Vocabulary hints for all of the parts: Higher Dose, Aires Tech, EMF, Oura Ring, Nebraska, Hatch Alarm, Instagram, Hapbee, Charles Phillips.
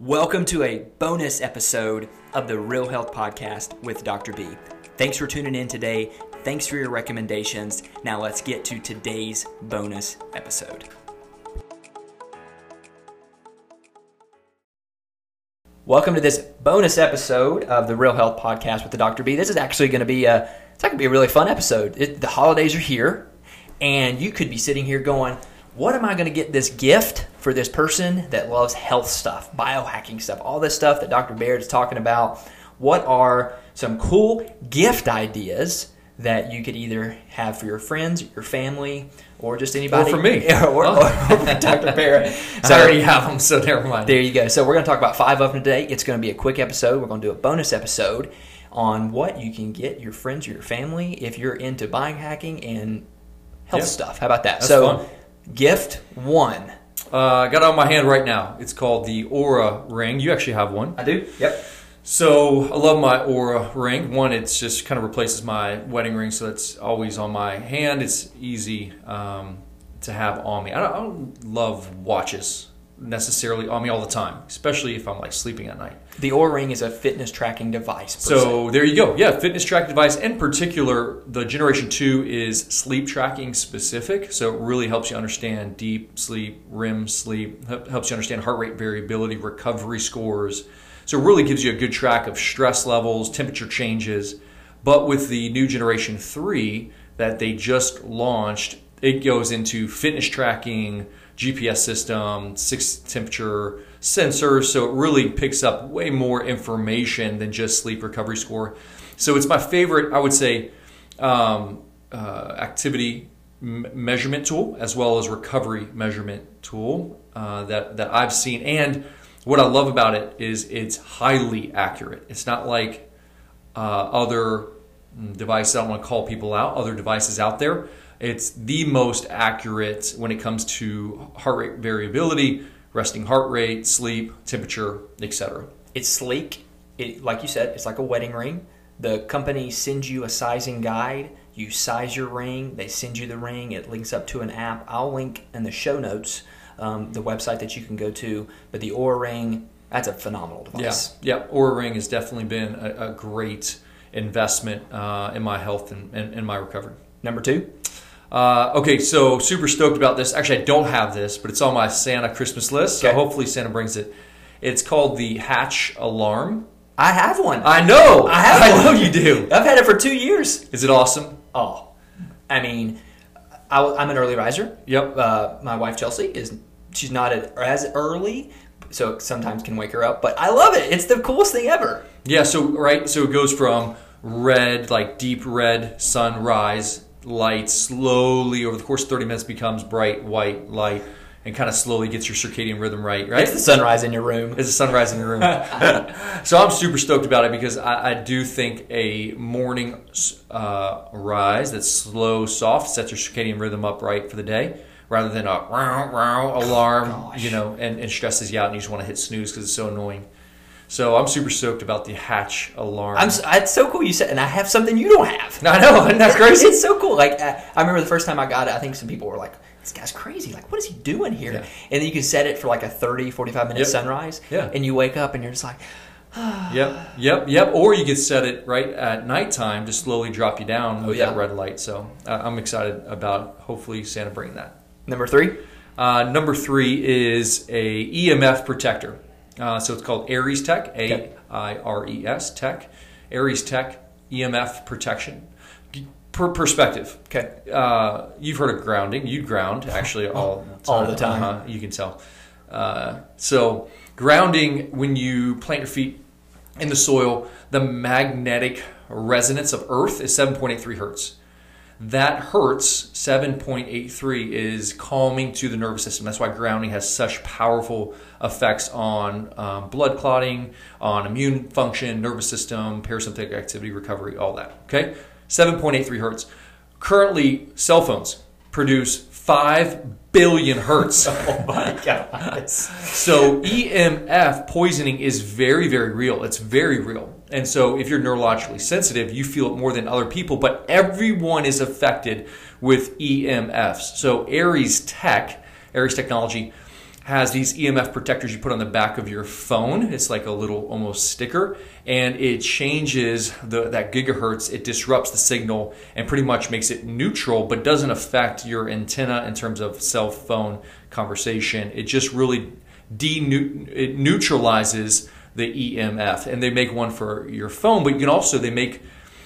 Welcome to a bonus episode of the Real Health Podcast with Dr. B. Thanks for tuning in today. Thanks for your recommendations. Now let's get to today's bonus episode. Welcome to this bonus episode of the Real Health Podcast with the Dr. B. This is actually going to be a really fun episode. The holidays are here, and you could be sitting here going, what am I going to get this gift for this person that loves health stuff, biohacking stuff, all this stuff that Dr. Baird is talking about? What are some cool gift ideas that you could either have for your friends, your family, or just anybody? Or for me. Or Dr. Baird. So, I already have them, so never mind. There you go. So we're going to talk about 5 of them today. It's going to be a quick episode. We're going to do a bonus episode on what you can get your friends or your family if you're into biohacking and health stuff. How about that? That's so fun. Gift 1. I got it on my hand right now. It's called the Oura Ring. You actually have one. I do. Yep. So I love my Oura Ring. One, it's just kind of replaces my wedding ring, so that's always on my hand. It's easy to have on me. I don't love watches necessarily on me all the time, especially if I'm like sleeping at night. The Oura Ring is a fitness tracking device. So there you go. Yeah, fitness tracking device. In particular, the Generation 2 is sleep tracking specific. So it really helps you understand deep sleep, REM sleep, helps you understand heart rate variability, recovery scores. So it really gives you a good track of stress levels, temperature changes. But with the new Generation 3 that they just launched, it goes into fitness tracking, GPS system, 6 temperature sensors, so it really picks up way more information than just sleep recovery score. So it's my favorite, I would say, activity measurement tool as well as recovery measurement tool that I've seen. And what I love about it is it's highly accurate. It's not like other devices. I don't want to call people out, other devices out there. It's the most accurate when it comes to heart rate variability, resting heart rate, sleep, temperature, etc. It's sleek. Like you said, it's like a wedding ring. The company sends you a sizing guide. You size your ring. They send you the ring. It links up to an app. I'll link in the show notes the website that you can go to. But the Oura Ring, that's a phenomenal device. Yeah. Oura Ring has definitely been a great investment in my health and my recovery. Number 2. Okay, so super stoked about this. Actually, I don't have this, but it's on my Santa Christmas list, so hopefully Santa brings it. It's called the Hatch Alarm. I have one. I know. I know you do. I've had it for 2 years. Is it awesome? Oh, I mean, I'm an early riser. Yep. My wife, Chelsea, she's not as early, so it sometimes can wake her up, but I love it. It's the coolest thing ever. Yeah, so it goes from red, like deep red sunrise light, slowly over the course of 30 minutes becomes bright white light and kind of slowly gets your circadian rhythm right? It's the sunrise in your room. So I'm super stoked about it because I do think a morning rise that's slow, soft, sets your circadian rhythm up right for the day rather than a alarm, and stresses you out and you just want to hit snooze because it's so annoying. So I'm super stoked about the Hatch Alarm. It's so cool you said, and I have something you don't have. No, I know, isn't that crazy? It's so cool. Like I remember the first time I got it, I think some people were like, this guy's crazy. Like, what is he doing here? Yeah. And then you can set it for like a 30, 45-minute sunrise, and you wake up and you're just like, ah. Yep. Or you can set it right at nighttime to slowly drop you down with that red light. So I'm excited about hopefully Santa bringing that. Number 3? Number 3 is a EMF protector. So it's called Aires Tech, A-I-R-E-S, Tech. Aires Tech EMF protection. Perspective. Okay. You've heard of grounding. You ground, actually, all the time. Uh-huh. You can tell. So grounding, when you plant your feet in the soil, the magnetic resonance of Earth is 7.83 hertz. That hertz, 7.83, is calming to the nervous system. That's why grounding has such powerful effects on blood clotting, on immune function, nervous system, parasympathetic activity, recovery, all that. Okay? 7.83 hertz. Currently, cell phones produce 5 billion hertz. Oh my God. So EMF poisoning is very, very real. It's very real. And so if you're neurologically sensitive, you feel it more than other people, but everyone is affected with EMFs. So Aires Technology has these EMF protectors you put on the back of your phone. It's like a little almost sticker, and it changes that gigahertz. It disrupts the signal and pretty much makes it neutral, but doesn't affect your antenna in terms of cell phone conversation. It just really it neutralizes the EMF. And they make one for your phone, but you can also, they make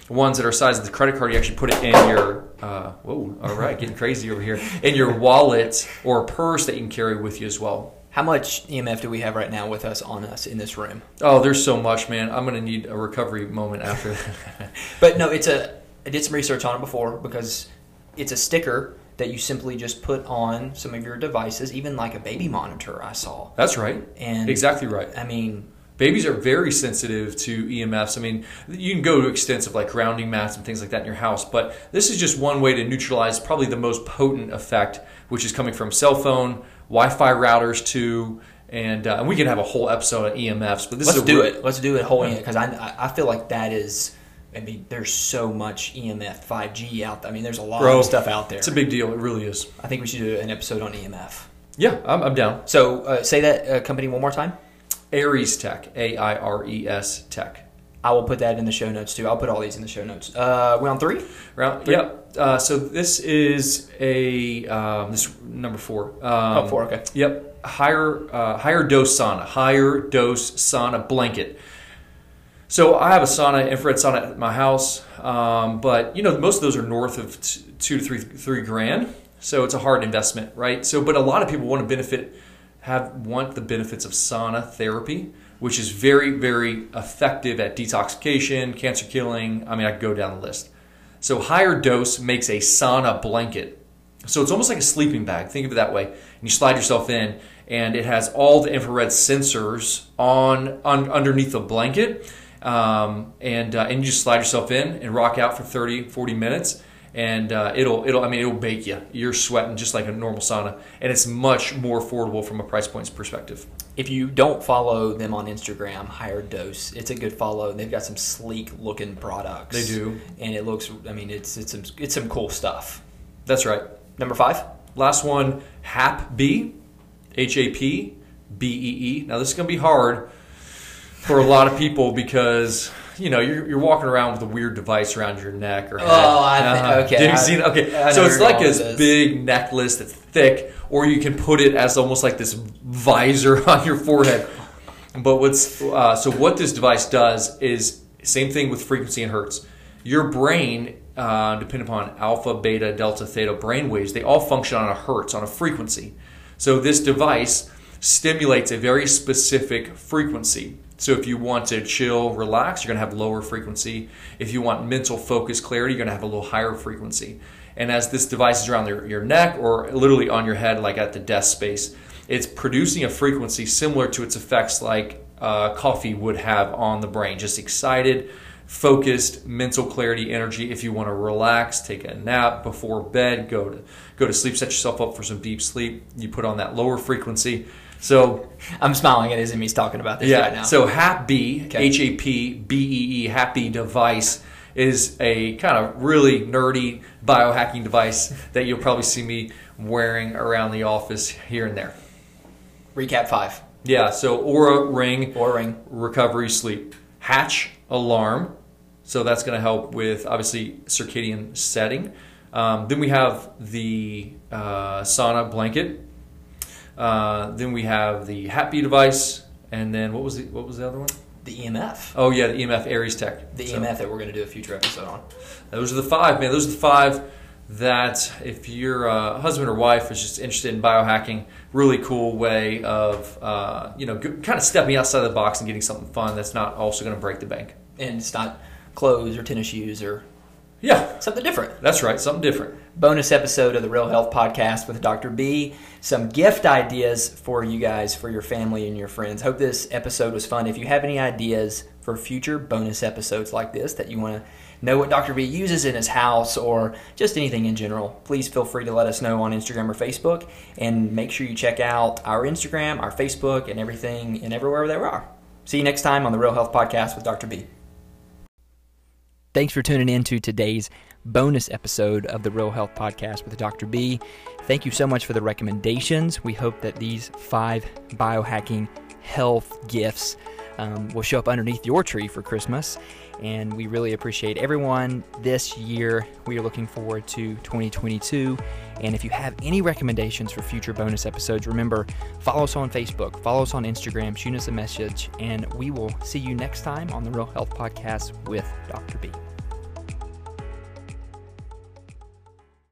ones that are sized as the credit card. You actually put it in your, whoa, all right, getting crazy over here, in your wallet or purse that you can carry with you as well. How much EMF do we have right now with us on us in this room? Oh, there's so much, man. I'm going to need a recovery moment after that. But no, I did some research on it before, because it's a sticker that you simply just put on some of your devices, even like a baby monitor I saw. That's right. And exactly right. I mean, babies are very sensitive to EMFs. I mean, you can go to extensive like grounding mats and things like that in your house, but this is just one way to neutralize probably the most potent effect, which is coming from cell phone, Wi-Fi routers too, and we can have a whole episode on EMFs. But let's do it whole, because I feel like that is. I mean, there's so much EMF 5G out there. I mean, there's a lot of stuff out there. It's a big deal. It really is. I think we should do an episode on EMF. Yeah, I'm down. So say that company one more time. Aires Tech, A-I-R-E-S Tech. I will put that in the show notes too. I'll put all these in the show notes. Round three? Round three. Yep. So this is number four. Four, okay. Yep. Higher dose sauna. Higher dose sauna blanket. So I have a sauna, infrared sauna at my house, but you know, most of those are north of $2,000 to $3,000. So it's a hard investment, right? So, but a lot of people want to want the benefits of sauna therapy, which is very, very effective at detoxification, cancer killing. I mean, I could go down the list. So Higher Dose makes a sauna blanket. So it's almost like a sleeping bag. Think of it that way. And you slide yourself in, and it has all the infrared sensors on underneath the blanket. And you just slide yourself in and rock out for 30, 40 minutes, and it'll bake you. You're sweating just like a normal sauna, and it's much more affordable from a price points perspective. If you don't follow them on Instagram, Higher Dose, it's a good follow. They've got some sleek looking products. They do, and it looks. I mean, it's some cool stuff. That's right. Number five, last one, Hapbee, H-A-P-B-E-E. Now this is gonna be hard for a lot of people, because you know you're walking around with a weird device around your neck or head. Okay. Did you see that? Okay, so it's like this big necklace that's thick, or you can put it as almost like this visor on your forehead. But what this device does is same thing with frequency and hertz. Your brain, depending upon alpha, beta, delta, theta brain waves, they all function on a hertz, on a frequency. So this device stimulates a very specific frequency. So if you want to chill, relax, you're gonna have lower frequency. If you want mental focus, clarity, you're gonna have a little higher frequency. And as this device is around your neck or literally on your head, like at the desk space, it's producing a frequency similar to its effects like coffee would have on the brain. Just excited, focused, mental clarity, energy. If you wanna relax, take a nap before bed, go to sleep, set yourself up for some deep sleep. You put on that lower frequency. So I'm smiling at Izzy's talking about this right now. So Hapbee, okay. H-A-P-B-E-E, Hapbee device is a kind of really nerdy biohacking device that you'll probably see me wearing around the office here and there. Recap five. Yeah, so Oura Ring. Recovery sleep. Hatch Alarm. So that's going to help with, obviously, circadian setting. Then we have the sauna blanket. Then we have the Hapbee device, and then what was the other one? The EMF. Oh yeah, the EMF, Aires Tech. The EMF that we're going to do a future episode on. Those are the five, man. Those are the five that if your husband or wife is just interested in biohacking, really cool way of kind of stepping outside the box and getting something fun that's not also going to break the bank. And it's not clothes or tennis shoes or. Yeah. Something different. That's right. Something different. Bonus episode of the Real Health Podcast with Dr. B. Some gift ideas for you guys, for your family and your friends. Hope this episode was fun. If you have any ideas for future bonus episodes like this that you want to know what Dr. B uses in his house or just anything in general, please feel free to let us know on Instagram or Facebook. And make sure you check out our Instagram, our Facebook, and everything and everywhere there are. See you next time on the Real Health Podcast with Dr. B. Thanks for tuning in to today's bonus episode of the Real Health Podcast with Dr. B. Thank you so much for the recommendations. We hope that these 5 biohacking health gifts will show up underneath your tree for Christmas. And we really appreciate everyone this year. We are looking forward to 2022. And if you have any recommendations for future bonus episodes, remember, follow us on Facebook, follow us on Instagram, shoot us a message, and we will see you next time on The Real Health Podcast with Dr. B.